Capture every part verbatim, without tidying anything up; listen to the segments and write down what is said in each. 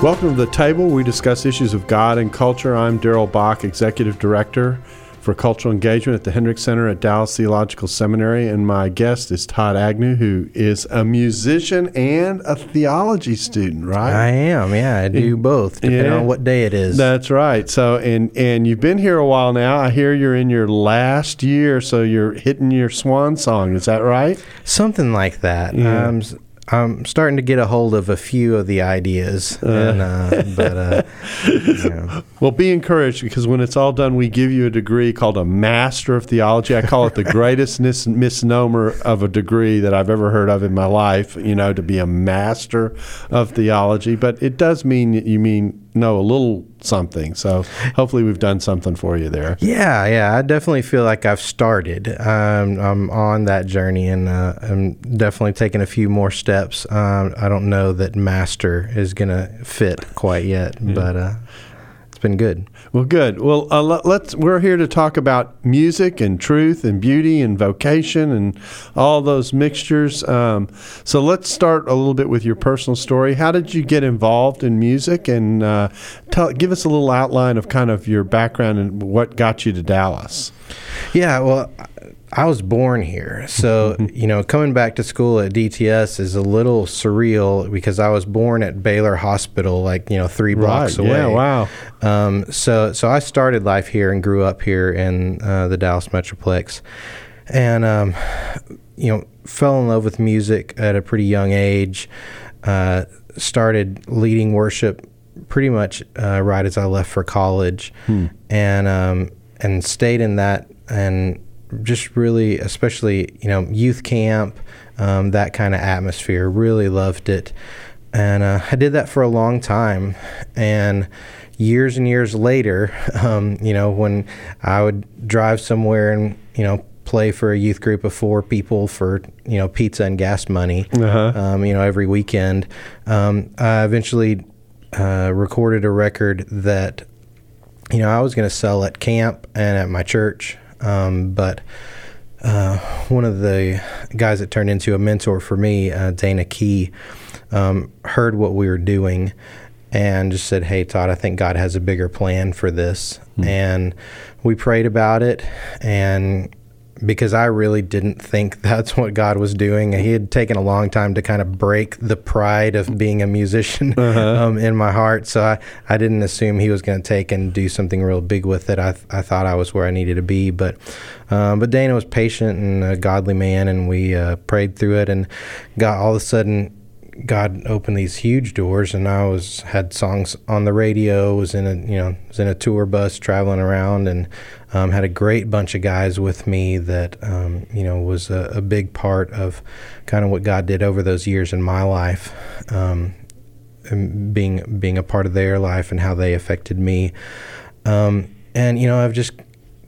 Welcome to the Table. We discuss issues of God and culture. I'm Darrell Bock, Executive Director for Cultural Engagement at the Hendricks Center at Dallas Theological Seminary, and my guest is Todd Agnew, who is a musician and a theology student, right? I am, yeah. I do it, both, depending yeah, on what day it is. That's right. So, and and you've been here a while now. I hear you're in your last year, so you're hitting your swan song. Is that right? Something like that. Yeah. Um, I'm starting to get a hold of a few of the ideas, uh. and, uh, but uh, you know. Well, be encouraged, because when it's all done, we give you a degree called a Master of Theology. I call it the greatest mis- misnomer of a degree that I've ever heard of in my life. You know, to be a Master of Theology, but it does mean that you mean. know a little something, so hopefully we've done something for you there. Yeah, yeah, I definitely feel like I've started. Um, I'm on that journey, and uh, I'm definitely taking a few more steps. Um, I don't know that master is going to fit quite yet, yeah. but uh, it's been good. Well, good. Well, uh, let's. We're here to talk about music and truth and beauty and vocation and all those mixtures. Um, so let's start a little bit with your personal story. How did you get involved in music? And uh, tell, give us a little outline of kind of your background and what got you to Dallas. Yeah, well, I was born here. So, you know, coming back to school at D T S is a little surreal because I was born at Baylor Hospital, like, you know, three blocks right, away. Yeah, wow. Um, so, so I started life here and grew up here in uh, the Dallas Metroplex. And, um, you know, fell in love with music at a pretty young age, uh, started leading worship pretty much uh, right as I left for college. Hmm. And, um, and stayed in that, and just really, especially, you know, youth camp, um, that kind of atmosphere, really loved it. And uh, I did that for a long time. And years and years later, um, you know, when I would drive somewhere and, you know, play for a youth group of four people for, you know, pizza and gas money, uh-huh. um, you know, every weekend, um, I eventually uh, recorded a record that, you know, I was going to sell at camp and at my church. Um, but uh, one of the guys that turned into a mentor for me, uh, Dana Key, um, heard what we were doing and just said, "Hey, Todd, I think God has a bigger plan for this." Mm. And we prayed about it, and because I really didn't think that's what God was doing. He had taken a long time to kind of break the pride of being a musician uh-huh. um, in my heart. So I, I didn't assume he was going to take and do something real big with it. I I thought I was where I needed to be. But um, but Dana was patient and a godly man, and we uh, prayed through it, and got all of a sudden God opened these huge doors, and I was had songs on the radio, was in a you know was in a tour bus traveling around, and um, had a great bunch of guys with me that um, you know was a, a big part of kind of what God did over those years in my life, um, being being a part of their life and how they affected me, um, and you know I've just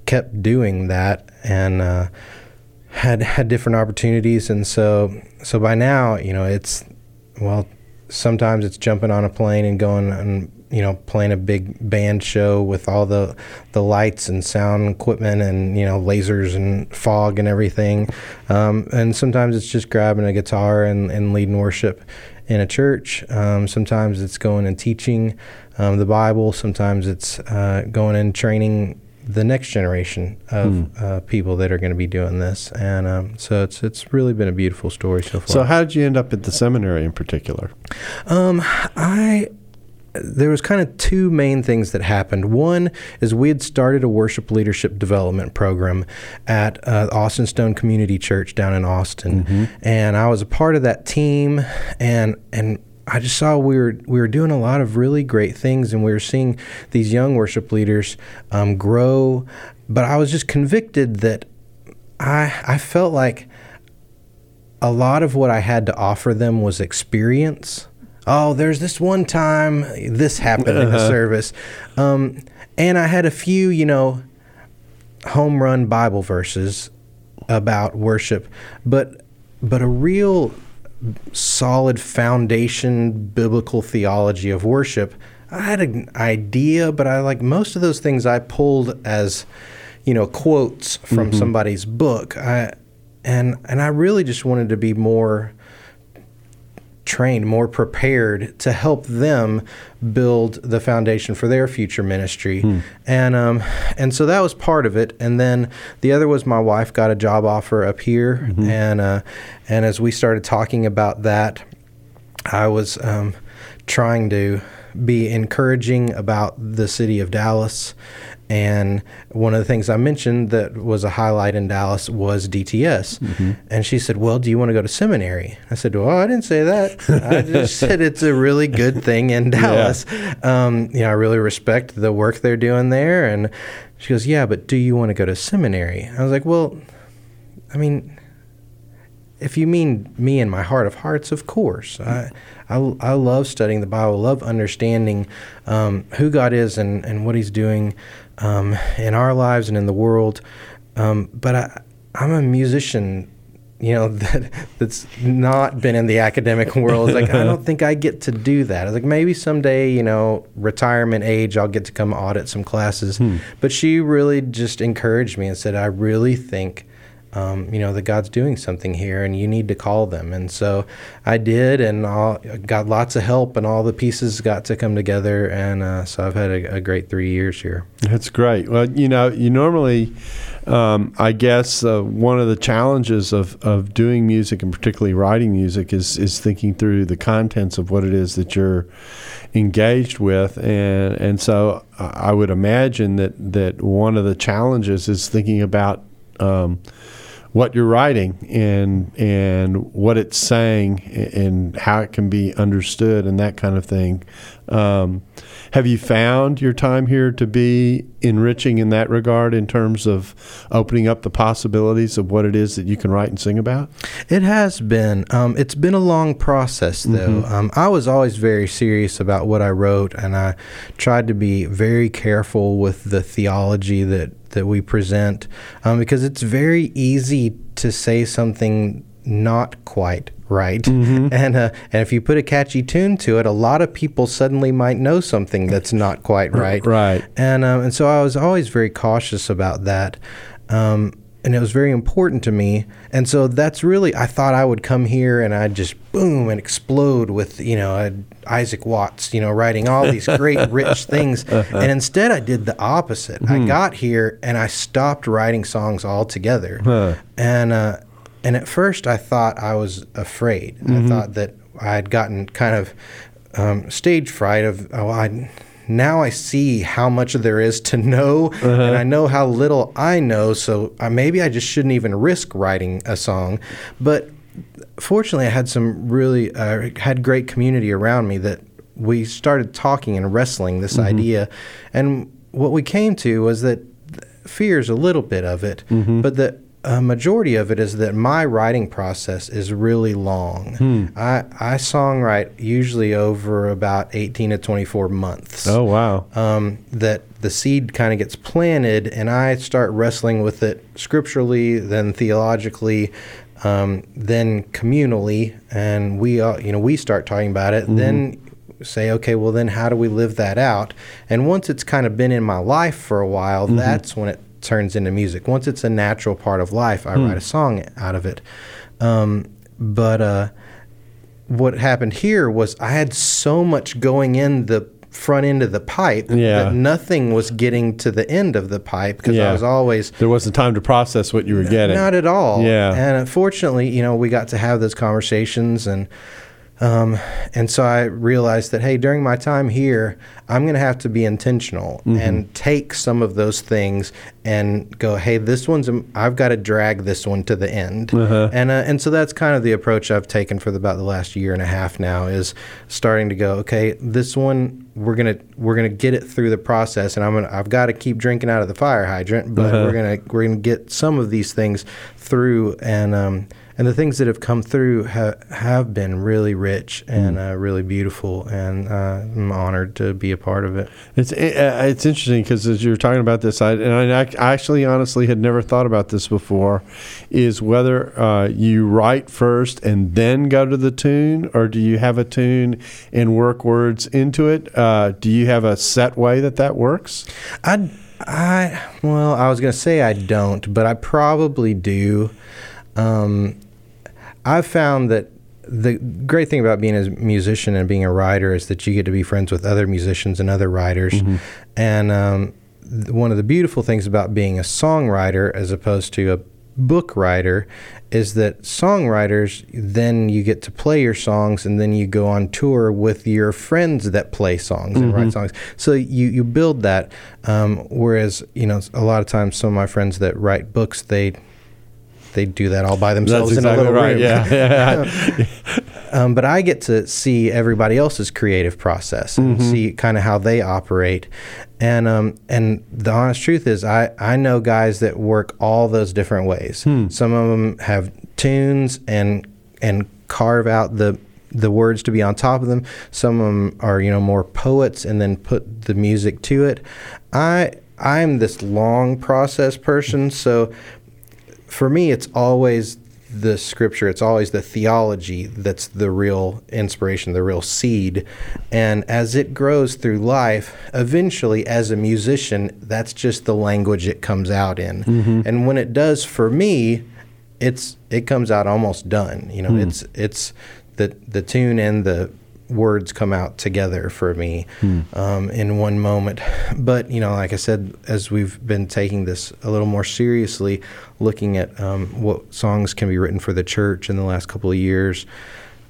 kept doing that, and uh, had had different opportunities, and so so by now you know it's. Well, sometimes it's jumping on a plane and going and, you know, playing a big band show with all the the lights and sound equipment and, you know, lasers and fog and everything. Um, and sometimes it's just grabbing a guitar and, and leading worship in a church. Um, sometimes it's going and teaching um, the Bible. Sometimes it's uh, going and training the next generation of hmm. uh, people that are going to be doing this. And um, so it's it's really been a beautiful story so far. So how did you end up at the seminary in particular? Um, I there was kind of two main things that happened. One is we had started a worship leadership development program at uh, Austin Stone Community Church down in Austin. Mm-hmm. And I was a part of that team, and and I just saw we were we were doing a lot of really great things, and we were seeing these young worship leaders um, grow. But I was just convicted that I I felt like a lot of what I had to offer them was experience. Oh, there's this one time this happened in the service. Um, and I had a few, you know, home run Bible verses about worship, but but a real solid foundation biblical theology of worship, I had an idea, but I like most of those things I pulled as, you know, quotes from mm-hmm. somebody's book. I and and I really just wanted to be more trained, more prepared to help them build the foundation for their future ministry. Hmm. And um, and so that was part of it. And then the other was my wife got a job offer up here. Mm-hmm. And uh, and as we started talking about that, I was um, trying to be encouraging about the city of Dallas. And one of the things I mentioned that was a highlight in Dallas was D T S. Mm-hmm. And she said, well, do you want to go to seminary? I said, well, I didn't say that. I just said it's a really good thing in Dallas. Yeah. Um, you know, I really respect the work they're doing there. And she goes, yeah, but do you want to go to seminary? I was like, well, I mean, if you mean me in my heart of hearts, of course. I I, I love studying the Bible, love understanding um, who God is and, and what he's doing Um, in our lives and in the world, um, but I, I'm a musician, you know, that that's not been in the academic world. It's like I don't think I get to do that. I was like, maybe someday, you know, retirement age, I'll get to come audit some classes. Hmm. But she really just encouraged me and said, I really think, um, you know, that God's doing something here, and you need to call them. And so I did, and all, got lots of help, and all the pieces got to come together. And uh, so I've had a, a great three years here. That's great. Well, you know, you normally, um, I guess, uh, one of the challenges of, of doing music, and particularly writing music, is is thinking through the contents of what it is that you're engaged with, and and so I would imagine that that one of the challenges is thinking about Um, what you're writing and and what it's saying and how it can be understood and that kind of thing. Um, have you found your time here to be enriching in that regard in terms of opening up the possibilities of what it is that you can write and sing about? It has been. Um, it's been a long process, though. Mm-hmm. Um, I was always very serious about what I wrote, and I tried to be very careful with the theology that that we present, um, because it's very easy to say something not quite right. Mm-hmm. And uh, and if you put a catchy tune to it, a lot of people suddenly might know something that's not quite right. Right. And, um, and so I was always very cautious about that. Um, and it was very important to me. And so that's really, I thought I would come here and I'd just boom and explode with, you know, I'd, Isaac Watts, you know, writing all these great, rich things. Uh-huh. And instead I did the opposite. Hmm. I got here and I stopped writing songs altogether. Huh. And uh, and at first I thought I was afraid. Mm-hmm. I thought that I had gotten kind of um, stage fright of, oh, I, now I see how much there is to know, uh-huh. and I know how little I know, so I, maybe I just shouldn't even risk writing a song. But fortunately, I had some really uh, had great community around me that we started talking and wrestling this mm-hmm. idea, and what we came to was that fear is a little bit of it, mm-hmm. but the a majority of it is that my writing process is really long. Hmm. I I songwrite usually over about eighteen to twenty-four months. Oh wow! Um, that the seed kind of gets planted, and I start wrestling with it scripturally, then theologically. Um, then communally, and we, all, you know, we start talking about it. Mm-hmm. Then say, okay, well, then how do we live that out? And once it's kind of been in my life for a while, mm-hmm. that's when it turns into music. Once it's a natural part of life, I mm. write a song out of it. Um, but uh, what happened here was I had so much going in the front end of the pipe, yeah. that nothing was getting to the end of the pipe because yeah. I was always... There wasn't time to process what you were getting. Not at all. Yeah. And unfortunately, you know, we got to have those conversations, and um, and so I realized that, hey, during my time here, I'm going to have to be intentional mm-hmm. and take some of those things and go, hey, this one's... I've got to drag this one to the end. Uh-huh. And uh, and so that's kind of the approach I've taken for the, about the last year and a half now, is starting to go, okay, this one... We're gonna we're gonna get it through the process, and I'm gonna I've got to keep drinking out of the fire hydrant, but uh-huh. we're gonna we're gonna get some of these things through, and um, and the things that have come through ha- have been really rich and mm. uh, really beautiful, and uh, I'm honored to be a part of it. It's uh, it's interesting because as you're talking about this, I and I actually honestly had never thought about this before, is whether uh, you write first and then go to the tune, or do you have a tune and work words into it? Uh, do you have a set way that that works? I. I well, I was going to say I don't, but I probably do. Um, I've found that the great thing about being a musician and being a writer is that you get to be friends with other musicians and other writers. Mm-hmm. And um, th- one of the beautiful things about being a songwriter as opposed to a book writer is that songwriters, then you get to play your songs, and then you go on tour with your friends that play songs mm-hmm. and write songs. So you, you build that. Um, whereas, you know, a lot of times some of my friends that write books, they they do that all by themselves. That's exactly in a little right. room. Yeah. yeah. um, but I get to see everybody else's creative process and mm-hmm. see kind of how they operate. And um, and the honest truth is I, I know guys that work all those different ways. Hmm. Some of them have tunes and and carve out the the words to be on top of them. Some of them are, you know, more poets and then put the music to it. I I'm this long process person, so for me, it's always the scripture, it's always the theology that's the real inspiration, the real seed. And as it grows through life, eventually as a musician, that's just the language it comes out in. Mm-hmm. And when it does for me, it's it comes out almost done. You know, mm. it's it's the the tune and the words come out together for me hmm. um, in one moment. But, you know, like I said, as we've been taking this a little more seriously, looking at um, what songs can be written for the church in the last couple of years.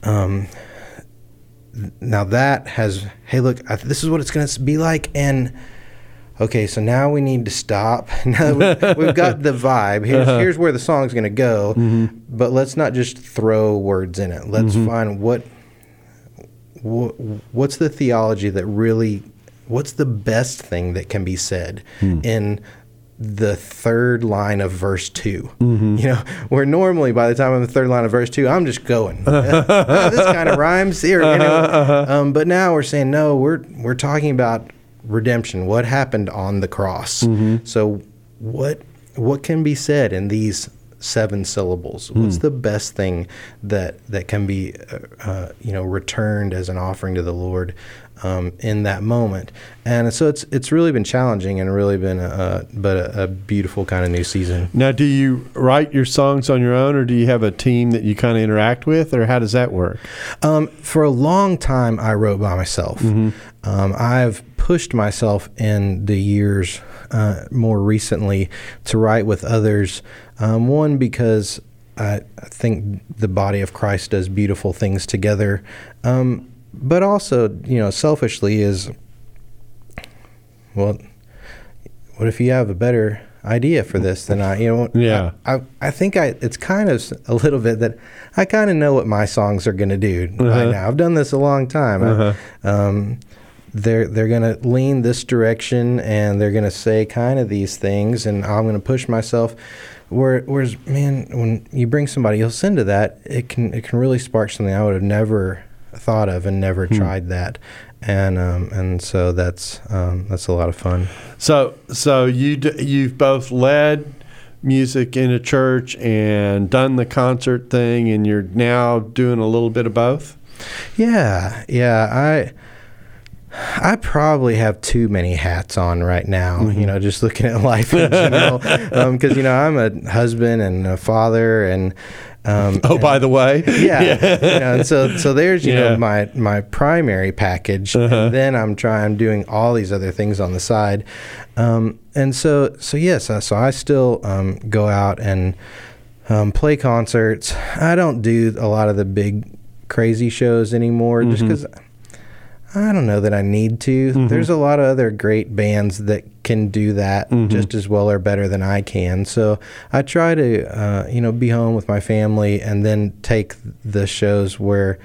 Um, now that has, hey, look, I, this is what it's going to be like. And okay, so now we need to stop. Now that we, we've got the vibe. Here's, uh-huh. here's where the song's going to go. Mm-hmm. But let's not just throw words in it. Let's mm-hmm. find what... what's the theology that really, what's the best thing that can be said hmm. in the third line of verse two? Mm-hmm. You know, where normally by the time I'm in the third line of verse two, I'm just going, this kind of rhymes here. You know? uh-huh. um, but now we're saying, no, we're, we're talking about redemption, what happened on the cross. Mm-hmm. So what, what can be said in these seven syllables? What's mm. the best thing that that can be uh, you know returned as an offering to the Lord um, in that moment? And so it's it's really been challenging and really been a, but a, a beautiful kind of new season. Now, do you write your songs on your own, or do you have a team that you kind of interact with, or how does that work? Um, for a long time, I wrote by myself. Mm-hmm. Um, I've pushed myself in the years uh, more recently to write with others. Um, one, because I, I think the body of Christ does beautiful things together, um, but also, you know, selfishly is, well, what if you have a better idea for this than I, you know? Yeah. I, I, I think I, it's kind of a little bit that I kind of know what my songs are going to do uh-huh. right now. I've done this a long time. Uh-huh. I, um, They're they're going to lean this direction, and they're going to say kind of these things, and I'm going to push myself. Whereas, man, when you bring somebody else into that, it can it can really spark something I would have never thought of and never hmm. tried that, and um, and so that's um, that's a lot of fun. So so you d- you've both led music in a church and done the concert thing, and you're now doing a little bit of both. Yeah, yeah, I. I probably have too many hats on right now, mm-hmm. you know, just looking at life in general, because, um, you know, I'm a husband and a father and... Um, oh, and, by the way. Yeah. yeah. You know, and so, so there's, you yeah. know, my, my primary package. Uh-huh. And then I'm trying doing all these other things on the side. Um, and so, so yes, yeah, so, so I still um, go out and um, play concerts. I don't do a lot of the big crazy shows anymore mm-hmm. just because... I don't know that I need to. Mm-hmm. There's a lot of other great bands that can do that mm-hmm. just as well or better than I can. So I try to, uh, you know, be home with my family and then take the shows where,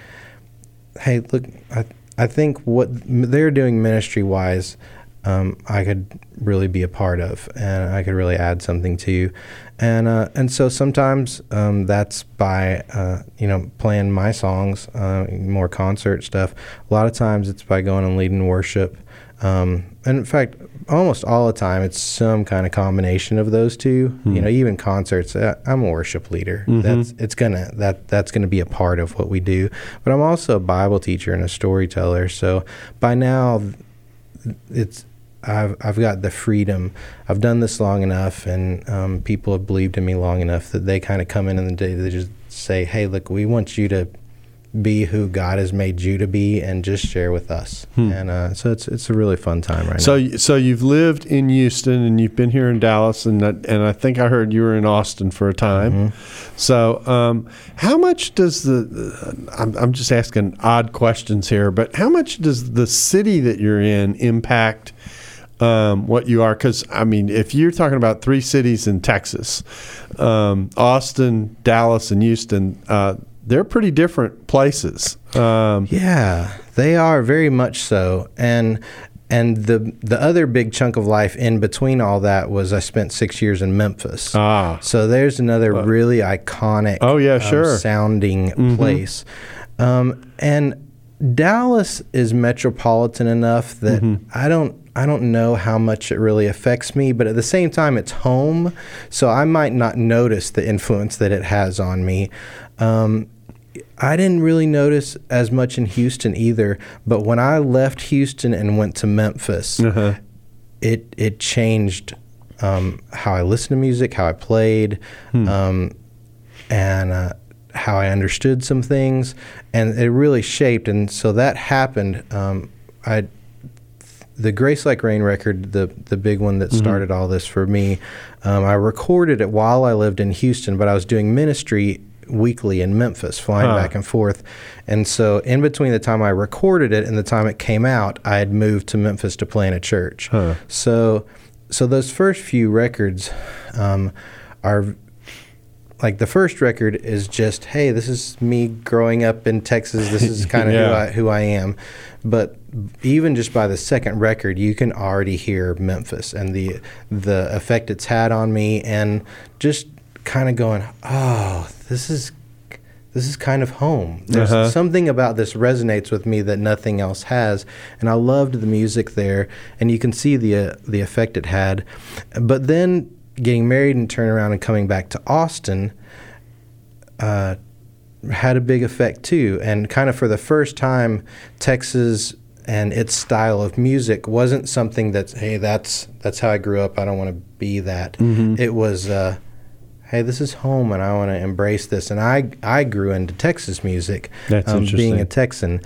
hey, look, I, I think what they're doing ministry-wise, um, I could really be a part of, and I could really add something to you. And uh, and so sometimes um, that's by, uh, you know, playing my songs, uh, more concert stuff. A lot of times it's by going and leading worship. Um, and in fact, almost all the time, it's some kind of combination of those two. Mm-hmm. You know, even concerts. Uh, I'm a worship leader. Mm-hmm. That's it's gonna that that's gonna be a part of what we do. But I'm also a Bible teacher and a storyteller. So by now, it's I've I've got the freedom. I've done this long enough, and um, people have believed in me long enough that they kind of come in and the day they just say, "Hey, look, we want you to be who God has made you to be, and just share with us." Hmm. And uh, so it's it's a really fun time right so, now. So so you've lived in Houston, and you've been here in Dallas, and that, and I think I heard you were in Austin for a time. Mm-hmm. So um, how much does the uh, I'm I'm just asking odd questions here, but how much does the city that you're in impact um, what you are? Because I mean, if you're talking about three cities in Texas, um, Austin, Dallas, and Houston. Uh, They're pretty different places. Um, yeah, they are very much so. And and the the other big chunk of life in between all that was I spent six years in Memphis. Ah, so there's another uh, really iconic, oh yeah, sure, um, sounding mm-hmm. place. Um, and Dallas is metropolitan enough that mm-hmm. I don't. I don't know how much it really affects me, but at the same time, it's home, so I might not notice the influence that it has on me. Um, I didn't really notice as much in Houston either, but when I left Houston and went to Memphis, uh-huh. it it changed um, how I listened to music, how I played, hmm. um, and uh, how I understood some things, and it really shaped, and so that happened. Um, I The Grace Like Rain record, the the big one that started mm-hmm. all this for me, um, I recorded it while I lived in Houston, but I was doing ministry weekly in Memphis, flying huh. back and forth. And so in between the time I recorded it and the time it came out, I had moved to Memphis to play in a church. Huh. So so those first few records um, are... Like the first record is just, hey, this is me growing up in Texas. This is kind of yeah. who I, who I am. But even just by the second record, you can already hear Memphis and the the effect it's had on me, and just kind of going, oh, this is this is kind of home. There's uh-huh. something about this resonates with me that nothing else has, and I loved the music there, and you can see the uh, the effect it had. But then getting married and turning around and coming back to Austin uh, had a big effect too. And kind of for the first time, Texas and its style of music wasn't something that's, hey, that's that's how I grew up. I don't want to be that. Mm-hmm. It was, uh, hey, this is home and I want to embrace this. And I I grew into Texas music, that's um, interesting. Being a Texan.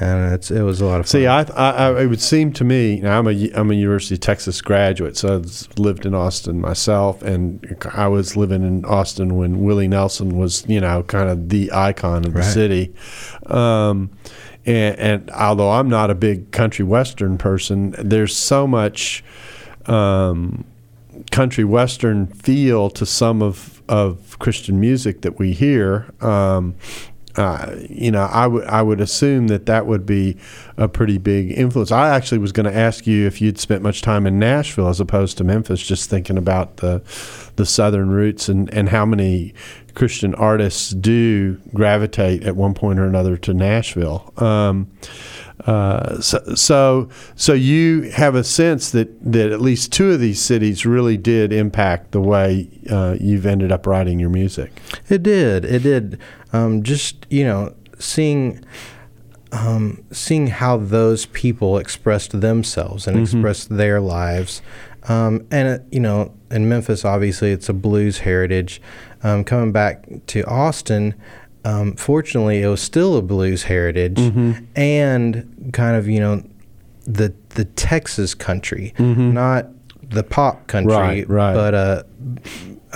And it's, it was a lot of fun. See, I, I, it would seem to me, now I'm a, I'm a University of Texas graduate, so I've lived in Austin myself, and I was living in Austin when Willie Nelson was, you know, kind of the icon of right. the city. Um, and, and although I'm not a big country western person, there's so much um, country western feel to some of, of Christian music that we hear. Um Uh, you know, I would I would assume that that would be a pretty big influence. I actually was going to ask you if you'd spent much time in Nashville as opposed to Memphis, just thinking about the the Southern roots and, and how many Christian artists do gravitate at one point or another to Nashville. Um, uh, so, so so you have a sense that, that at least two of these cities really did impact the way uh, you've ended up writing your music. It did. It did. Um, just, you know, seeing um, seeing how those people expressed themselves and mm-hmm. expressed their lives. Um, and, uh, you know, in Memphis, obviously, it's a blues heritage. Um, coming back to Austin, um, fortunately, it was still a blues heritage mm-hmm. and kind of, you know, the the Texas country, mm-hmm. not the pop country, right, right. but... Uh,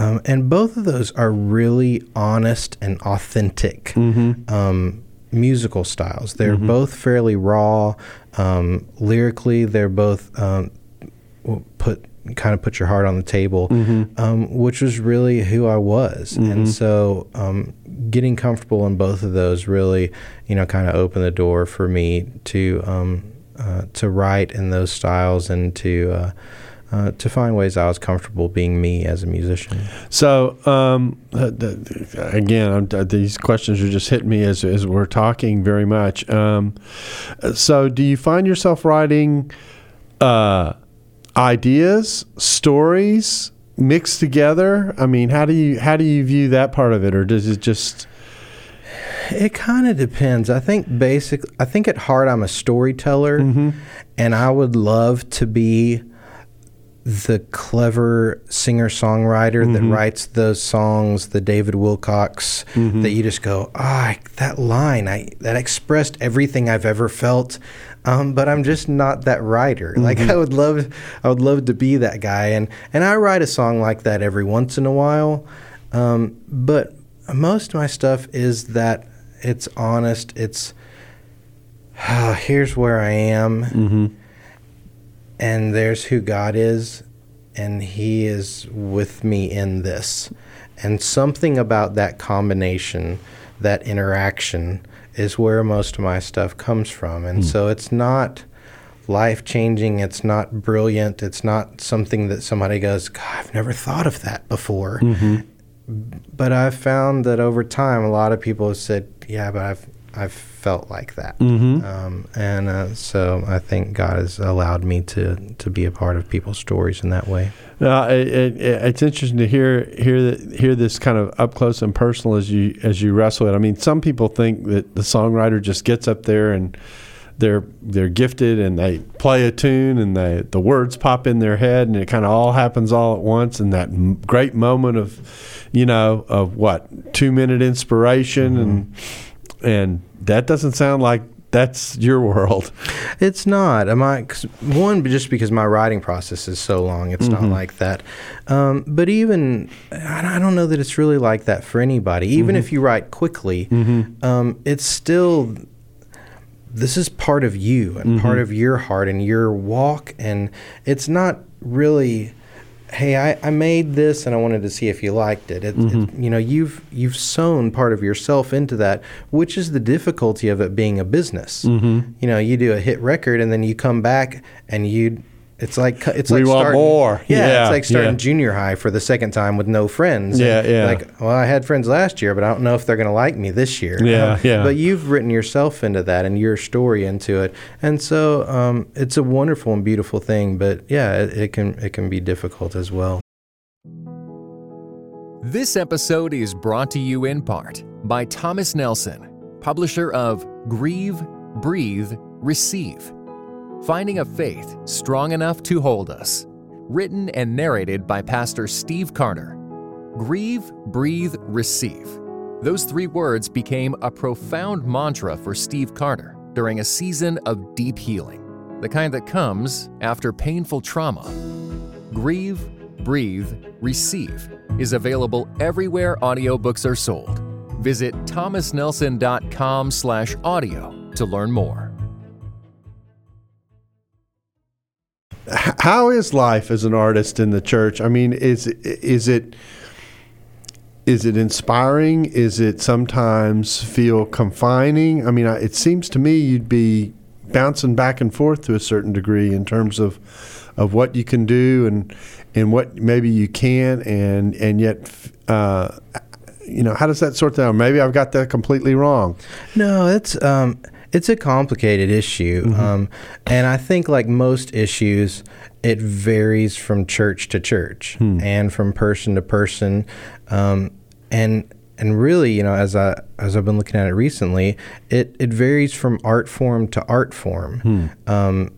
Um, and both of those are really honest and authentic mm-hmm. um, musical styles. They're mm-hmm. both fairly raw. Um, lyrically, they're both um, put kind of put your heart on the table, mm-hmm. um, which was really who I was. Mm-hmm. And so um, getting comfortable in both of those really, you know, kind of opened the door for me to um, uh, to write in those styles and to uh, uh, to find ways I was comfortable being me as a musician. So um, again, I'm, these questions are just hitting me as as we're talking very much. Um, so, do you find yourself writing uh, ideas, stories mixed together? I mean, how do you how do you view that part of it, or does it just? It kind of depends. I think basic. I think at heart I'm a storyteller, mm-hmm. and I would love to be the clever singer-songwriter mm-hmm. that writes those songs, the David Wilcox, mm-hmm. that you just go, ah, oh, that line, I that expressed everything I've ever felt. Um, but I'm just not that writer. Mm-hmm. Like I would love, I would love to be that guy, and and I write a song like that every once in a while, um, but. Most of my stuff is that it's honest. It's oh, here's where I am, mm-hmm. and there's who God is, and He is with me in this. And something about that combination, that interaction, is where most of my stuff comes from. And mm. so it's not life-changing. It's not brilliant. It's not something that somebody goes, God, I've never thought of that before. Mm-hmm. But I've found that over time, a lot of people have said, yeah, but I've I've felt like that. Mm-hmm. Um, and uh, so I think God has allowed me to, to be a part of people's stories in that way. Uh, it, it, it's interesting to hear hear hear this kind of up close and personal as you, as you wrestle it. I mean, some people think that the songwriter just gets up there and they're they're gifted and they play a tune and they, the words pop in their head and it kind of all happens all at once in that m- great moment of, you know, of what, two-minute inspiration. Mm-hmm. and and that doesn't sound like that's your world. It's not. Am I, one, just because my writing process is so long, it's mm-hmm. not like that. Um, but even, I don't know that it's really like that for anybody. Even mm-hmm. if you write quickly, mm-hmm. um, it's still... This is part of you and mm-hmm. part of your heart and your walk. And it's not really, hey, I, I made this and I wanted to see if you liked it. It, mm-hmm. it. You know, you've you've sewn part of yourself into that, which is the difficulty of it being a business. Mm-hmm. You know, you do a hit record and then you come back and you, it's like, it's we like want starting, more. Yeah, yeah, it's like starting yeah. junior high for the second time with no friends. Yeah, yeah. Like, well, I had friends last year, but I don't know if they're going to like me this year. Yeah, um, yeah. But you've written yourself into that and your story into it, and so um, it's a wonderful and beautiful thing. But yeah, it, it can it can be difficult as well. This episode is brought to you in part by Thomas Nelson, publisher of Grieve, Breathe, Receive. Finding a Faith Strong Enough to Hold Us, written and narrated by Pastor Steve Carter. Grieve, breathe, receive. Those three words became a profound mantra for Steve Carter during a season of deep healing, the kind that comes after painful trauma. Grieve, breathe, receive is available everywhere audiobooks are sold. Visit thomas nelson dot com slash audio to learn more. How is life as an artist in the church? I mean, is is it is it inspiring? Is it sometimes feel confining? I mean, it seems to me you'd be bouncing back and forth to a certain degree in terms of of what you can do and and what maybe you can't, and and yet, uh, you know, how does that sort out? Maybe I've got that completely wrong. No, it's. Um It's a complicated issue, mm-hmm. um, and I think like most issues, it varies from church to church hmm. and from person to person, um, and and really, you know, as I as I've been looking at it recently, it, it varies from art form to art form. Hmm. Um,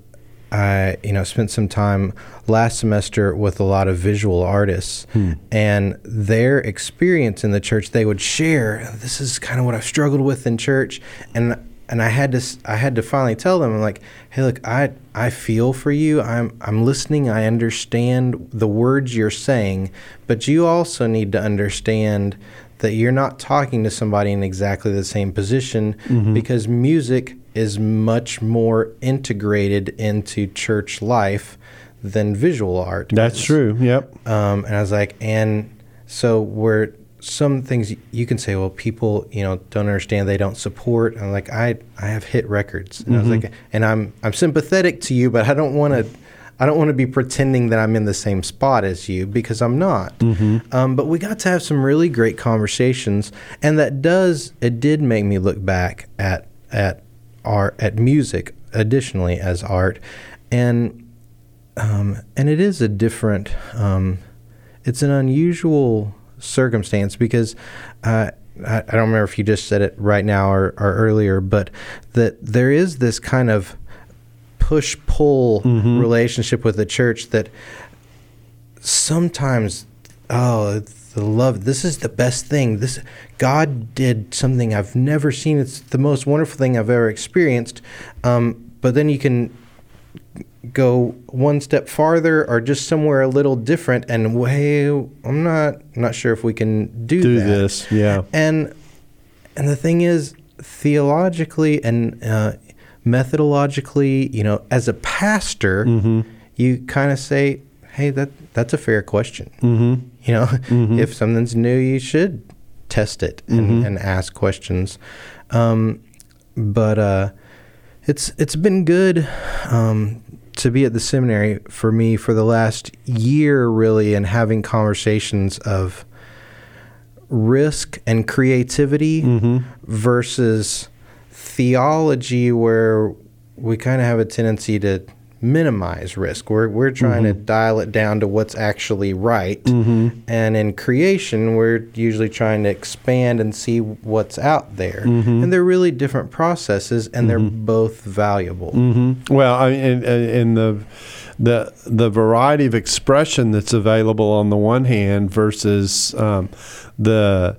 I you know spent some time last semester with a lot of visual artists, hmm. and their experience in the church, they would share. This is kind of what I've struggled with in church, and. And I had to, I had to finally tell them, I'm like, hey, look, I, I feel for you. I'm, I'm listening. I understand the words you're saying, but you also need to understand that you're not talking to somebody in exactly the same position mm-hmm. because music is much more integrated into church life than visual art. That's is. True. Yep. Um, and I was like, and so we're some things you can say, well, people, you know, don't understand, they don't support. And I'm like, I, I have hit records. And mm-hmm. I was like, and I'm, I'm sympathetic to you, but I don't want to, I don't want to be pretending that I'm in the same spot as you, because I'm not. Mm-hmm. Um, but we got to have some really great conversations, and that does, it did make me look back at, at art, at music additionally as art. And, um, and it is a different, um, it's an unusual circumstance, because uh, I, I don't remember if you just said it right now or, or earlier, but that there is this kind of push-pull mm-hmm. relationship with the church, that sometimes, oh, the love, this is the best thing. This God did something I've never seen. It's the most wonderful thing I've ever experienced. Um, but then you can go one step farther, or just somewhere a little different, and way I'm not not sure if we can do, do that. this. Yeah, and and the thing is, theologically and uh, methodologically, you know, as a pastor, mm-hmm. you kind of say, "Hey, that that's a fair question." Mm-hmm. You know, mm-hmm. if something's new, you should test it and, mm-hmm. and ask questions. Um, but uh, it's it's been good. Um, to be at the seminary for me for the last year, really, and having conversations of risk and creativity mm-hmm. versus theology, where we kind of have a tendency to minimize risk. We're, we're trying mm-hmm. to dial it down to what's actually right. Mm-hmm. And in creation, we're usually trying to expand and see what's out there. Mm-hmm. And they're really different processes, and mm-hmm. they're both valuable. Mm-hmm. Well, I mean, and, and the, the, the variety of expression that's available on the one hand versus um, the...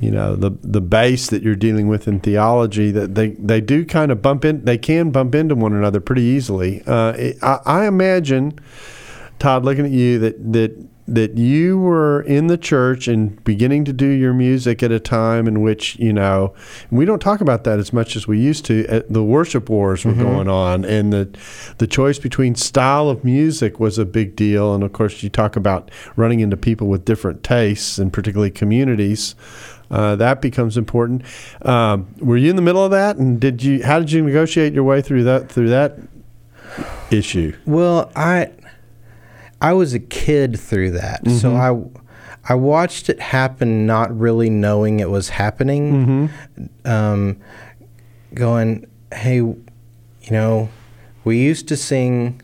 you know, the the base that you're dealing with in theology, that they, they do kind of bump in, they can bump into one another pretty easily. Uh, it, I, I imagine, Todd, looking at you, that, that that you were in the church and beginning to do your music at a time in which, you know, we don't talk about that as much as we used to. Uh, the worship wars were mm-hmm. going on, and the the choice between style of music was a big deal. And of course, you talk about running into people with different tastes, and particularly communities. Uh, that becomes important. Um, were you in the middle of that, and did you? How did you negotiate your way through that through that issue? Well, I I was a kid through that, mm-hmm. so I I watched it happen, not really knowing it was happening. Mm-hmm. Um, going, hey, you know, we used to sing,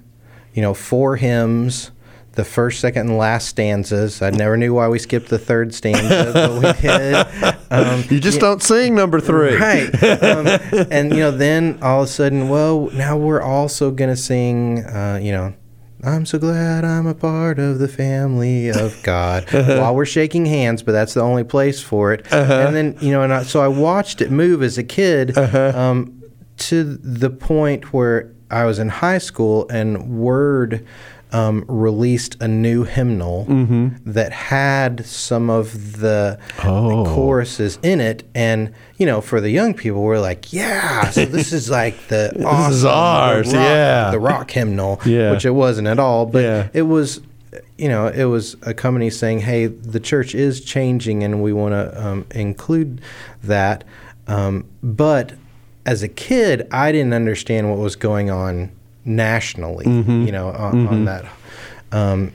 you know, four hymns. The first, second, and last stanzas. I never knew why we skipped the third stanza, but we did. Um, you just yeah, don't sing number three. Right. Um, and, you know, then all of a sudden, well, now we're also going to sing, uh, you know, I'm so glad I'm a part of the family of God uh-huh. while we're shaking hands, but that's the only place for it. Uh-huh. And then, you know, and I, so I watched it move as a kid uh-huh. um, to the point where I was in high school, and Word Um, released a new hymnal mm-hmm. that had some of the oh. choruses in it, and you know, for the young people, we're like, yeah, so this is like the this awesome, is ours, the rock, yeah, the rock hymnal, yeah. which it wasn't at all, but yeah. it was, you know, it was a company saying, hey, the church is changing, and we want to um, include that, um, but as a kid, I didn't understand what was going on nationally, mm-hmm. you know, on, mm-hmm. on that. Um,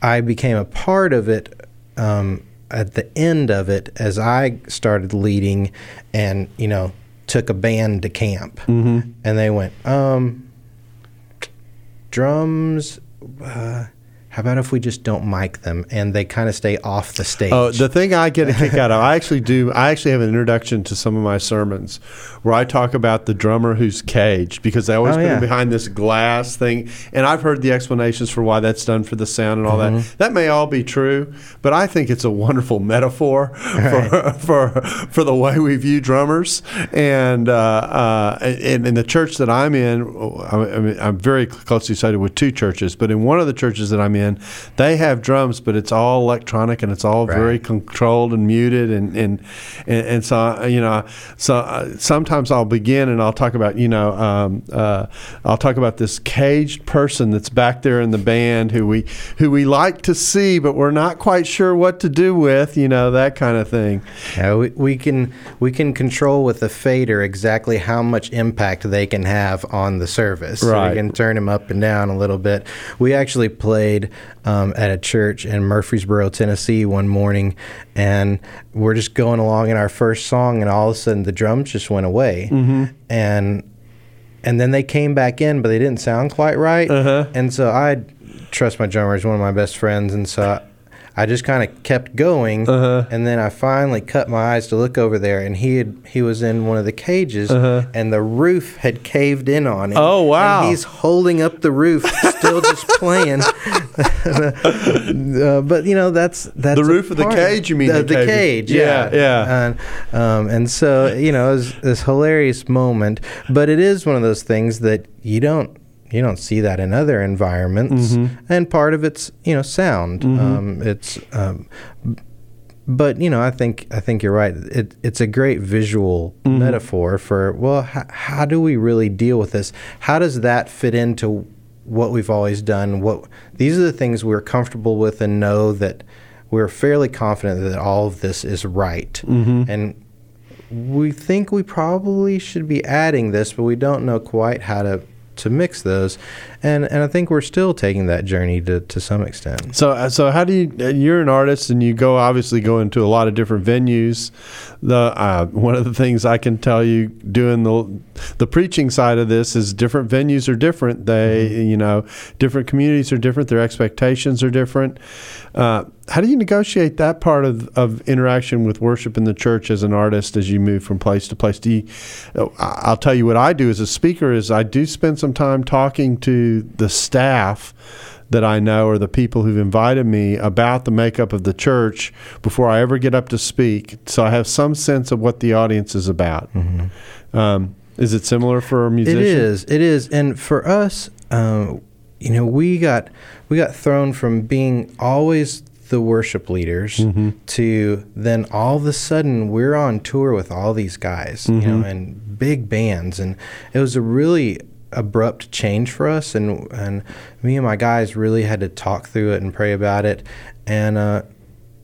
I became a part of it um, at the end of it, as I started leading and, you know, took a band to camp. Mm-hmm. And they went, um, drums, uh, how about if we just don't mic them, and they kind of stay off the stage? Oh, the thing I get a kick out of, I actually do, I actually have an introduction to some of my sermons where I talk about the drummer who's caged, because they always oh, put yeah. him behind this glass thing. And I've heard the explanations for why that's done for the sound and all mm-hmm. that. That may all be true, but I think it's a wonderful metaphor right. for, for for the way we view drummers. And uh, uh, in, in the church that I'm in, I'm, I'm very closely associated with two churches, but in one of the churches that I'm in, in. They have drums, but it's all electronic and it's all right. very controlled and muted. And and, and, and so, you know, so sometimes I'll begin and I'll talk about, you know, um, uh, I'll talk about this caged person that's back there in the band who we who we like to see, but we're not quite sure what to do with, you know, that kind of thing. Yeah, we, we can we can control with a fader exactly how much impact they can have on the service. Right. So we can turn them up and down a little bit. We actually played um, at a church in Murfreesboro, Tennessee one morning, and we're just going along in our first song, and all of a sudden the drums just went away. Mm-hmm. And and then they came back in, but they didn't sound quite right. Uh-huh. And so I trust my drummer. He's one of my best friends, and so I, I just kind of kept going, uh-huh. and then I finally cut my eyes to look over there, and he had, he was in one of the cages, uh-huh. and the roof had caved in on him. Oh, wow. And he's holding up the roof, still just playing. uh, but, you know, that's... that's the roof of the cage, you mean? The, the, the cage, yeah. Yeah, yeah. Uh, um, and so, you know, it was this hilarious moment, but it is one of those things that you don't... You don't see that in other environments, mm-hmm. and part of it's, you know, sound. Mm-hmm. Um, it's, um, but you know, I think I think you're right. It, it's a great visual mm-hmm. metaphor for well, h- how do we really deal with this? How does that fit into what we've always done? What these are the things we're comfortable with and know that we're fairly confident that all of this is right, mm-hmm. and we think we probably should be adding this, but we don't know quite how to. to mix those. And and I think we're still taking that journey to, to some extent. So so how do you, you're an artist and you go, obviously go into a lot of different venues. The uh, one of the things I can tell you doing the the preaching side of this is different venues are different. They, mm-hmm. you know, different communities are different. Their expectations are different. Uh, how do you negotiate that part of, of interaction with worship in the church as an artist as you move from place to place? Do you, I'll tell you what I do as a speaker is I do spend some time talking to the staff that I know or the people who've invited me about the makeup of the church before I ever get up to speak, so I have some sense of what the audience is about. Mm-hmm. Um, is it similar for a musician? It is. It is. And for us, um, you know, we got we got thrown from being always the worship leaders mm-hmm. to then all of a sudden we're on tour with all these guys, mm-hmm. you know, and big bands, and it was a really abrupt change for us, and and me and my guys really had to talk through it and pray about it, and uh,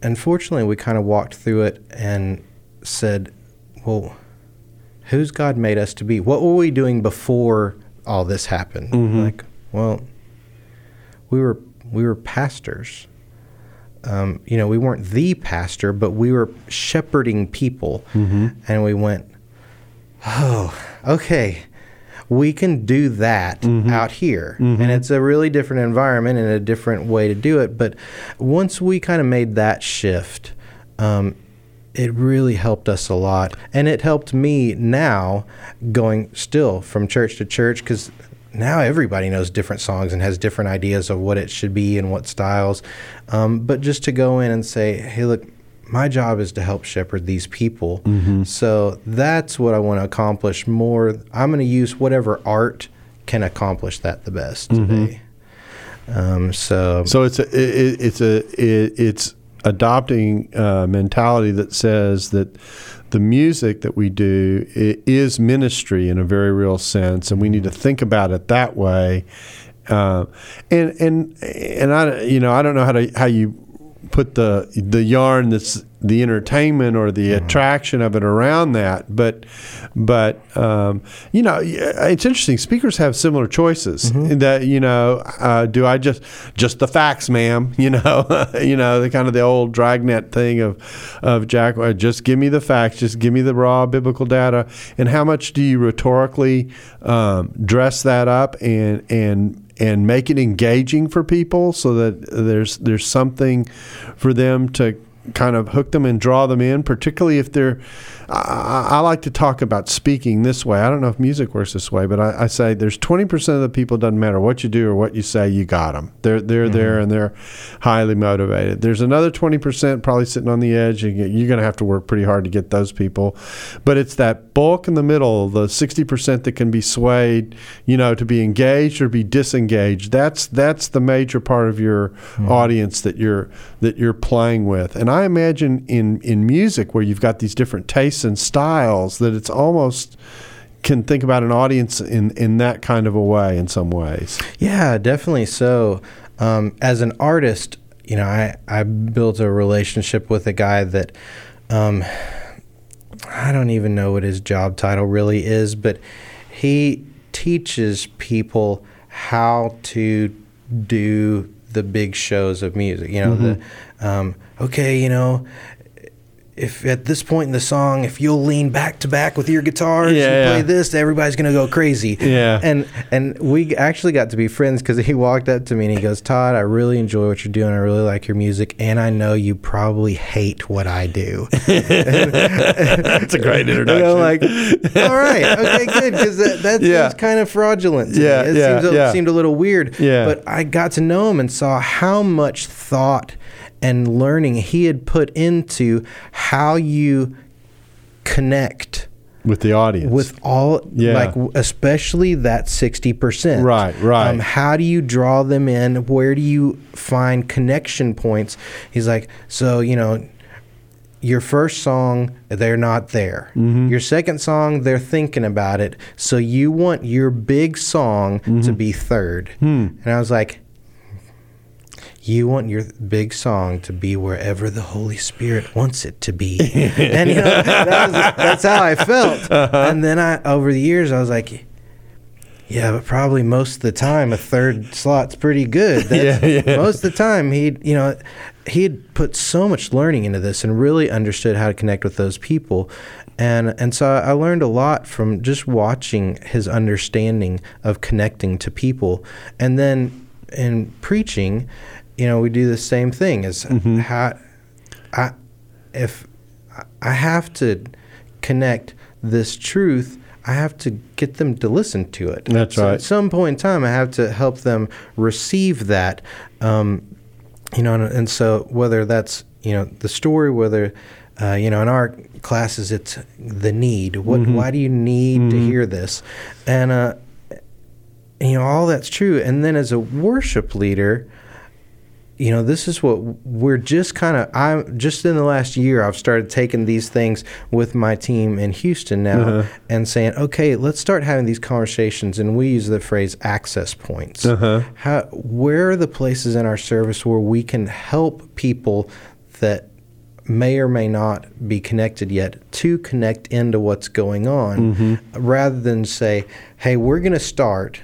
unfortunately we kind of walked through it and said, well, who's God made us to be? What were we doing before all this happened? Mm-hmm. Like, well, we were we were pastors. Um, you know, we weren't the pastor, but we were shepherding people, mm-hmm. and we went, oh, okay. We can do that mm-hmm. out here. Mm-hmm. And it's a really different environment and a different way to do it. But once we kind of made that shift, um, it really helped us a lot. And it helped me now going still from church to church, because now everybody knows different songs and has different ideas of what it should be and what styles. Um, but just to go in and say, hey, look, my job is to help shepherd these people. Mm-hmm. So that's what I want to accomplish more. I'm going to use whatever art can accomplish that the best mm-hmm. today. Um, so so it's a, it, it's a it, it's adopting a mentality that says that the music that we do is ministry in a very real sense, and we need to think about it that way. Uh, and and and I you know I don't know how to how you put the the yarn that's the entertainment or the mm-hmm. attraction of it around that, but but um, you know, it's interesting. Speakers have similar choices. Mm-hmm. That you know, uh, do I just just the facts, ma'am? You know, you know, the kind of the old dragnet thing of of Jack. Just give me the facts. Just give me the raw biblical data. And how much do you rhetorically um, dress that up and and. and make it engaging for people so that there's there's something for them to kind of hook them and draw them in, particularly if they're I, I like to talk about speaking this way. I don't know if music works this way, but I, I say there's twenty percent of the people, doesn't matter what you do or what you say, you got them. They're they're mm-hmm. there and they're highly motivated. There's another twenty percent probably sitting on the edge, and you're going to have to work pretty hard to get those people. But it's that bulk in the middle, the sixty percent that can be swayed, you know, to be engaged or be disengaged. That's that's the major part of your mm-hmm. audience that you're that you're playing with. And I imagine in in music where you've got these different tastes and styles that it's almost can think about an audience in in that kind of a way in some ways. Yeah, definitely so. Um, as an artist, you know, I, I built a relationship with a guy that um, I don't even know what his job title really is, but he teaches people how to do the big shows of music. You know, mm-hmm. the um, okay, you know, if at this point in the song, if you'll lean back to back with your guitars yeah, and play yeah. this, everybody's going to go crazy. Yeah. And and we actually got to be friends because he walked up to me and he goes, Todd, I really enjoy what you're doing. I really like your music. And I know you probably hate what I do. That's a great introduction. You know, like, all right. Okay, good. Because that, that yeah. seems kind of fraudulent to yeah, me. It yeah, seems, yeah. seemed a little weird. Yeah. But I got to know him and saw how much thought and learning he had put into how you connect with the audience, with all yeah. like especially that sixty percent. Right, right. Um, how do you draw them in? Where do you find connection points? He's like, so you know, your first song, they're not there. Mm-hmm. Your second song, they're thinking about it. So you want your big song mm-hmm. to be third. Mm. And I was like, you want your big song to be wherever the Holy Spirit wants it to be. And you know, that was, that's how I felt. Uh-huh. And then I, over the years, I was like, yeah, but probably most of the time, a third slot's pretty good. That's, yeah, yeah. Most of the time, he, you know, he had put so much learning into this and really understood how to connect with those people. And and so I learned a lot from just watching his understanding of connecting to people. And then in preaching, you know, we do the same thing as mm-hmm. how I, if I have to connect this truth, I have to get them to listen to it. That's so right. At some point in time, I have to help them receive that, um, you know, and, and so whether that's, you know, the story, whether, uh, you know, in our classes, it's the need. What? Mm-hmm. Why do you need mm-hmm. to hear this? And, uh, you know, all that's true. And then as a worship leader, you know, this is what we're just kind of, I'm just in the last year, I've started taking these things with my team in Houston now uh-huh. and saying, okay, let's start having these conversations. And we use the phrase access points. Uh-huh. How, where are the places in our service where we can help people that may or may not be connected yet to connect into what's going on mm-hmm. rather than say, hey, we're going to start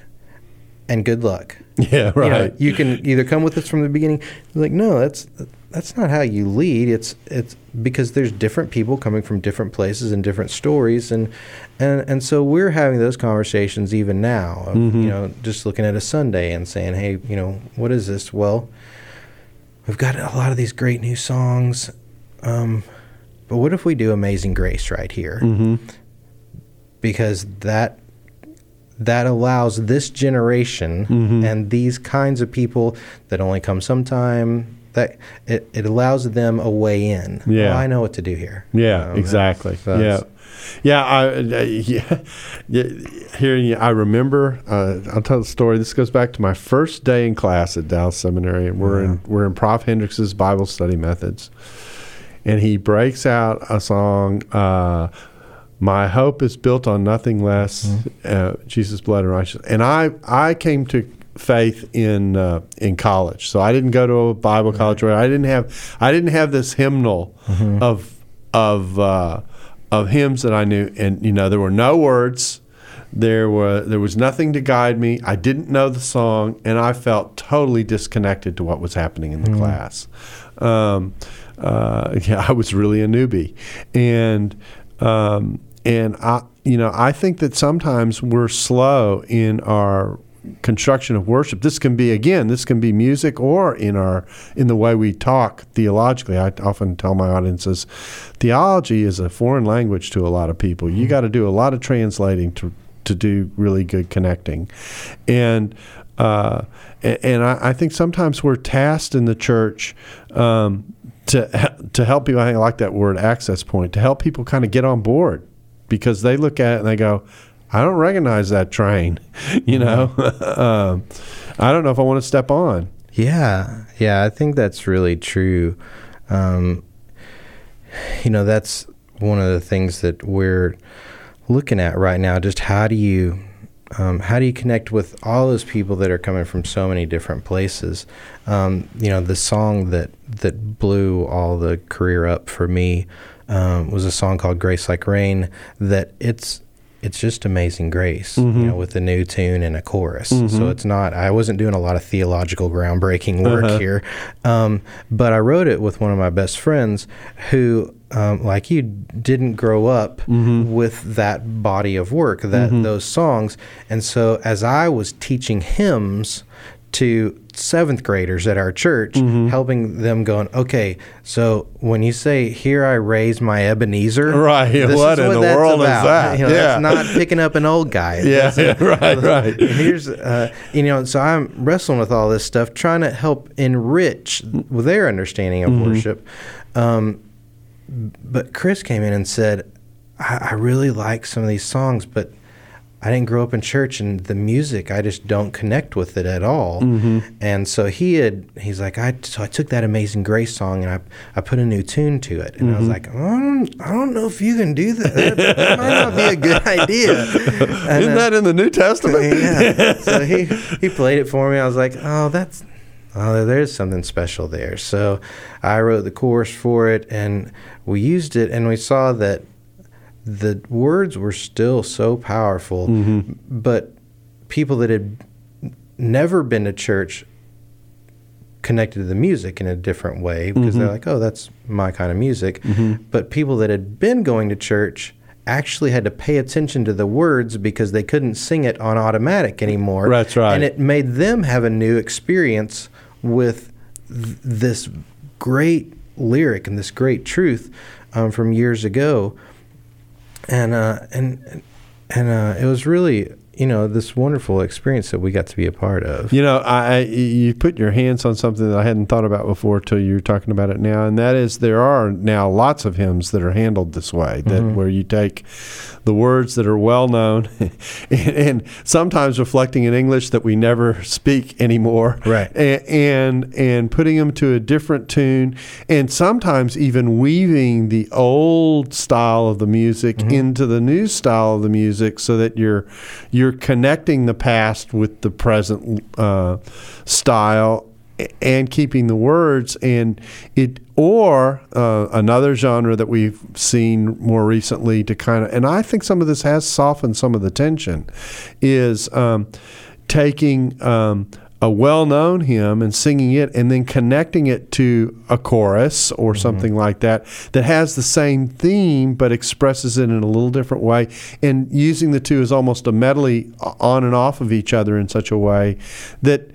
and good luck. Yeah, right. You know, you can either come with us from the beginning. Like, no, that's that's not how you lead. It's it's because there's different people coming from different places and different stories, and and, and so we're having those conversations even now. Of, mm-hmm. You know, just looking at a Sunday and saying, hey, you know, what is this? Well, we've got a lot of these great new songs, um, but what if we do Amazing Grace right here? Mm-hmm. Because that. that allows this generation mm-hmm. and these kinds of people that only come sometime, that it, it allows them a way in. Yeah. Well, I know what to do here. Yeah, um, exactly. So yeah. Yeah, I, uh, yeah, yeah, hearing you, I remember, uh, I'll tell the story. This goes back to my first day in class at Dallas Seminary. And we're, yeah. in, we're in Professor Hendricks' Bible study methods. And he breaks out a song, uh, My hope is built on nothing less, mm-hmm. uh, Jesus' blood and righteousness. And I, I came to faith in uh, in college, so I didn't go to a Bible right. college. I didn't have I didn't have this hymnal mm-hmm. of of uh, of hymns that I knew, and you know there were no words, there were there was nothing to guide me. I didn't know the song, and I felt totally disconnected to what was happening in the mm-hmm. class. Um, uh, yeah, I was really a newbie, and. Um, and I, you know, I think that sometimes we're slow in our construction of worship. This can be, again, this can be music or in our in the way we talk theologically. I often tell my audiences, theology is a foreign language to a lot of people. You got to do a lot of translating to to do really good connecting. And uh, and I, I think sometimes we're tasked in the church um, to to help people, I like that word, access point, to help people kind of get on board, because they look at it and they go, I don't recognize that train, you know. um, I don't know if I want to step on. Yeah, yeah, I think that's really true. Um, you know, that's one of the things that we're looking at right now. Just how do you, um, how do you connect with all those people that are coming from so many different places? Um, you know, the song that that blew all the career up for me um, was a song called "Grace Like Rain." That it's. It's just amazing grace, mm-hmm. you know, with a new tune and a chorus. Mm-hmm. So it's not, I wasn't doing a lot of theological groundbreaking work uh-huh. here, um, but I wrote it with one of my best friends who, um, like you, didn't grow up mm-hmm. with that body of work, that mm-hmm. those songs. And so as I was teaching hymns to seventh graders at our church, mm-hmm. helping them going, okay, so when you say, here I raise my Ebenezer, right? This what is what in the that's world about. Is that? You know, yeah. That's not picking up an old guy. yeah, yeah, right, right. Here's, uh, you know, so I'm wrestling with all this stuff, trying to help enrich their understanding of mm-hmm. worship. Um, but Chris came in and said, I, I really like some of these songs, but I didn't grow up in church, and the music, I just don't connect with it at all. Mm-hmm. And so he had, he's like, I, so I took that Amazing Grace song and I, I put a new tune to it. And mm-hmm. I was like, oh, I, don't, I don't know if you can do that. That, that might not be a good idea. And Isn't uh, that in the New Testament? Yeah. So he, he played it for me. I was like, oh, that's, oh, there's something special there. So I wrote the chorus for it, and we used it, and we saw that the words were still so powerful, mm-hmm. but people that had never been to church connected to the music in a different way, because mm-hmm. they're like, oh, that's my kind of music. Mm-hmm. But people that had been going to church actually had to pay attention to the words, because they couldn't sing it on automatic anymore. That's right. And it made them have a new experience with th- this great lyric and this great truth um, from years ago. And uh, and and uh, it was really, you know, this wonderful experience that we got to be a part of. You know, I, I you put your hands on something that I hadn't thought about before till you were talking about it now, and that is, there are now lots of hymns that are handled this way, that mm-hmm. where you take the words that are well known and, and sometimes reflecting in English that we never speak anymore, right? And, and and putting them to a different tune, and sometimes even weaving the old style of the music mm-hmm. into the new style of the music, so that you're you're You're connecting the past with the present uh, style, and keeping the words. And it, or uh, another genre that we've seen more recently to kind of, and I think some of this has softened some of the tension, is um, taking um, a well-known hymn and singing it, and then connecting it to a chorus or mm-hmm. something like that, that has the same theme but expresses it in a little different way, and using the two as almost a medley on and off of each other in such a way that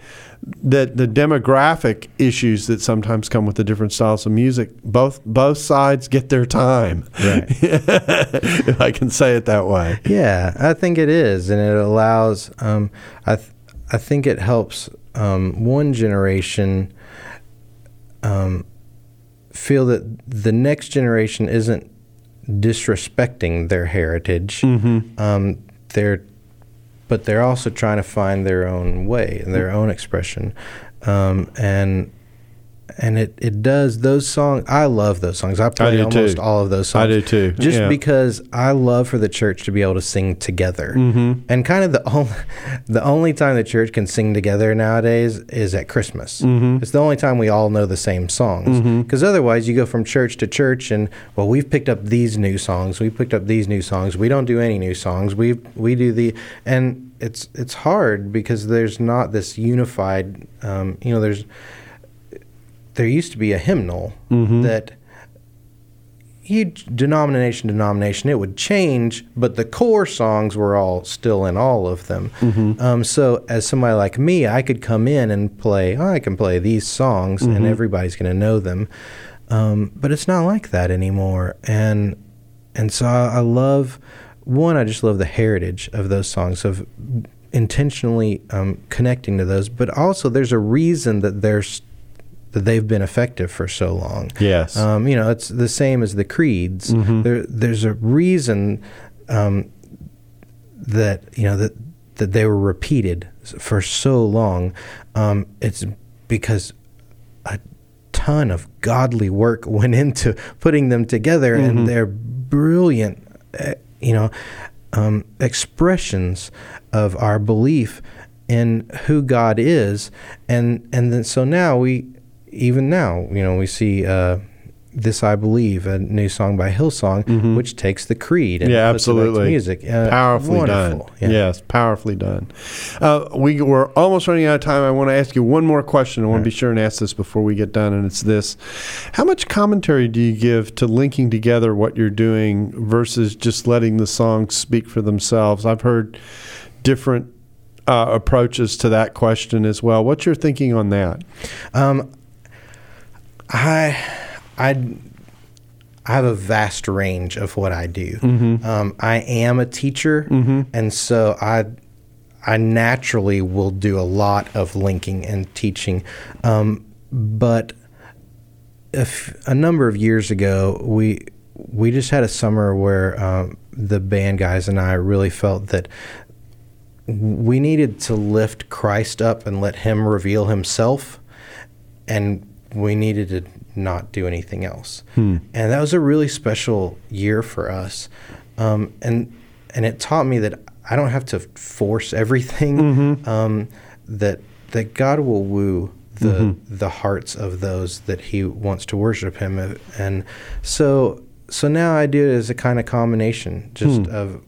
that the demographic issues that sometimes come with the different styles of music, both both sides get their time. Right. If I can say it that way. Yeah, I think it is, and it allows um, I th- I think it helps um, one generation um, feel that the next generation isn't disrespecting their heritage. Mm-hmm. Um, they're, but they're also trying to find their own way and their own expression. Um, and and it, it does those songs. I love those songs. I play I almost too. all of those songs. I do too. Just yeah. because I love for the church to be able to sing together. Mm-hmm. And kind of the only, the only time the church can sing together nowadays is at Christmas. Mm-hmm. It's the only time we all know the same songs. Because mm-hmm. otherwise you go from church to church and, well, we've picked up these new songs. We've picked up these new songs. We don't do any new songs. We we do the... And it's, it's hard because there's not this unified... Um, you know, there's... There used to be a hymnal mm-hmm. that huge denomination, denomination. It would change, but the core songs were all still in all of them. Mm-hmm. Um, so as somebody like me, I could come in and play, oh, I can play these songs mm-hmm. and everybody's going to know them. Um, but it's not like that anymore. And and so I, I love, one, I just love the heritage of those songs, of intentionally um, connecting to those. But also there's a reason that they're that they've been effective for so long. Yes. Um, you know, it's the same as the creeds. Mm-hmm. There, there's a reason um, that, you know, that, that they were repeated for so long. Um, it's because a ton of godly work went into putting them together, mm-hmm. and they're brilliant, uh, you know, um, expressions of our belief in who God is. And, and then, so now we... Even now, you know, we see uh, This I Believe, a new song by Hillsong, mm-hmm. which takes the creed and yeah, puts absolutely. it to music. Uh, powerfully wonderful. done. Yeah. Yes, powerfully done. Uh, we were almost running out of time. I want to ask you one more question. I want right. to be sure and ask this before we get done, and it's this. How much commentary do you give to linking together what you're doing versus just letting the songs speak for themselves? I've heard different uh, approaches to that question as well. What's your thinking on that? Um I, I, I have a vast range of what I do. Mm-hmm. Um, I am a teacher, mm-hmm. and so I, I naturally will do a lot of linking and teaching. Um, but if, a number of years ago, we we just had a summer where um, the band guys and I really felt that we needed to lift Christ up and let Him reveal Himself, and we needed to not do anything else. Hmm. And that was a really special year for us. Um, and and it taught me that I don't have to force everything, mm-hmm. um, that that God will woo the mm-hmm. the hearts of those that He wants to worship Him. And so so now I do it as a kind of combination just hmm. of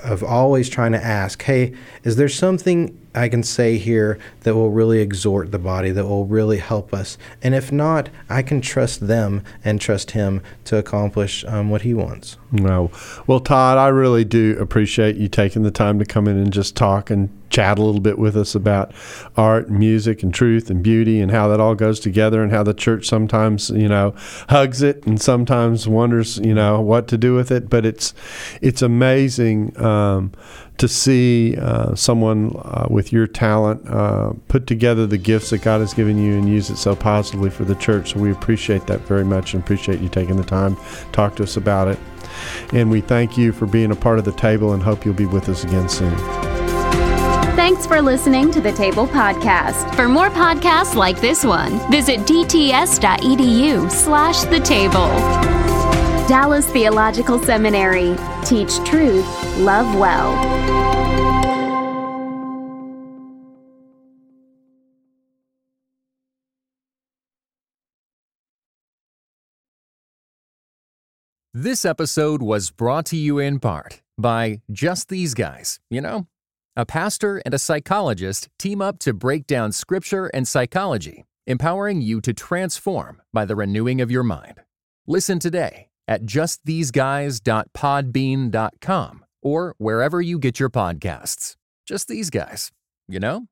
of always trying to ask, hey, is there something I can say here that will really exhort the body, that will really help us? And if not, I can trust them and trust Him to accomplish um, what He wants. No. Well, Todd, I really do appreciate you taking the time to come in and just talk and chat a little bit with us about art, music, and truth, and beauty, and how that all goes together, and how the church sometimes, you know, hugs it and sometimes wonders, you know, what to do with it. But it's it's amazing um, to see uh, someone uh, with your talent uh, put together the gifts that God has given you and use it so positively for the church. So we appreciate that very much and appreciate you taking the time to talk to us about it. And we thank you for being a part of the table and hope you'll be with us again soon. Thanks for listening to The Table Podcast. For more podcasts like this one, visit dts.edu slash the table. Dallas Theological Seminary. Teach truth, love well. This episode was brought to you in part by Just These Guys, you know? A pastor and a psychologist team up to break down scripture and psychology, empowering you to transform by the renewing of your mind. Listen today at just these guys dot podbean dot com or wherever you get your podcasts. Just These Guys, you know?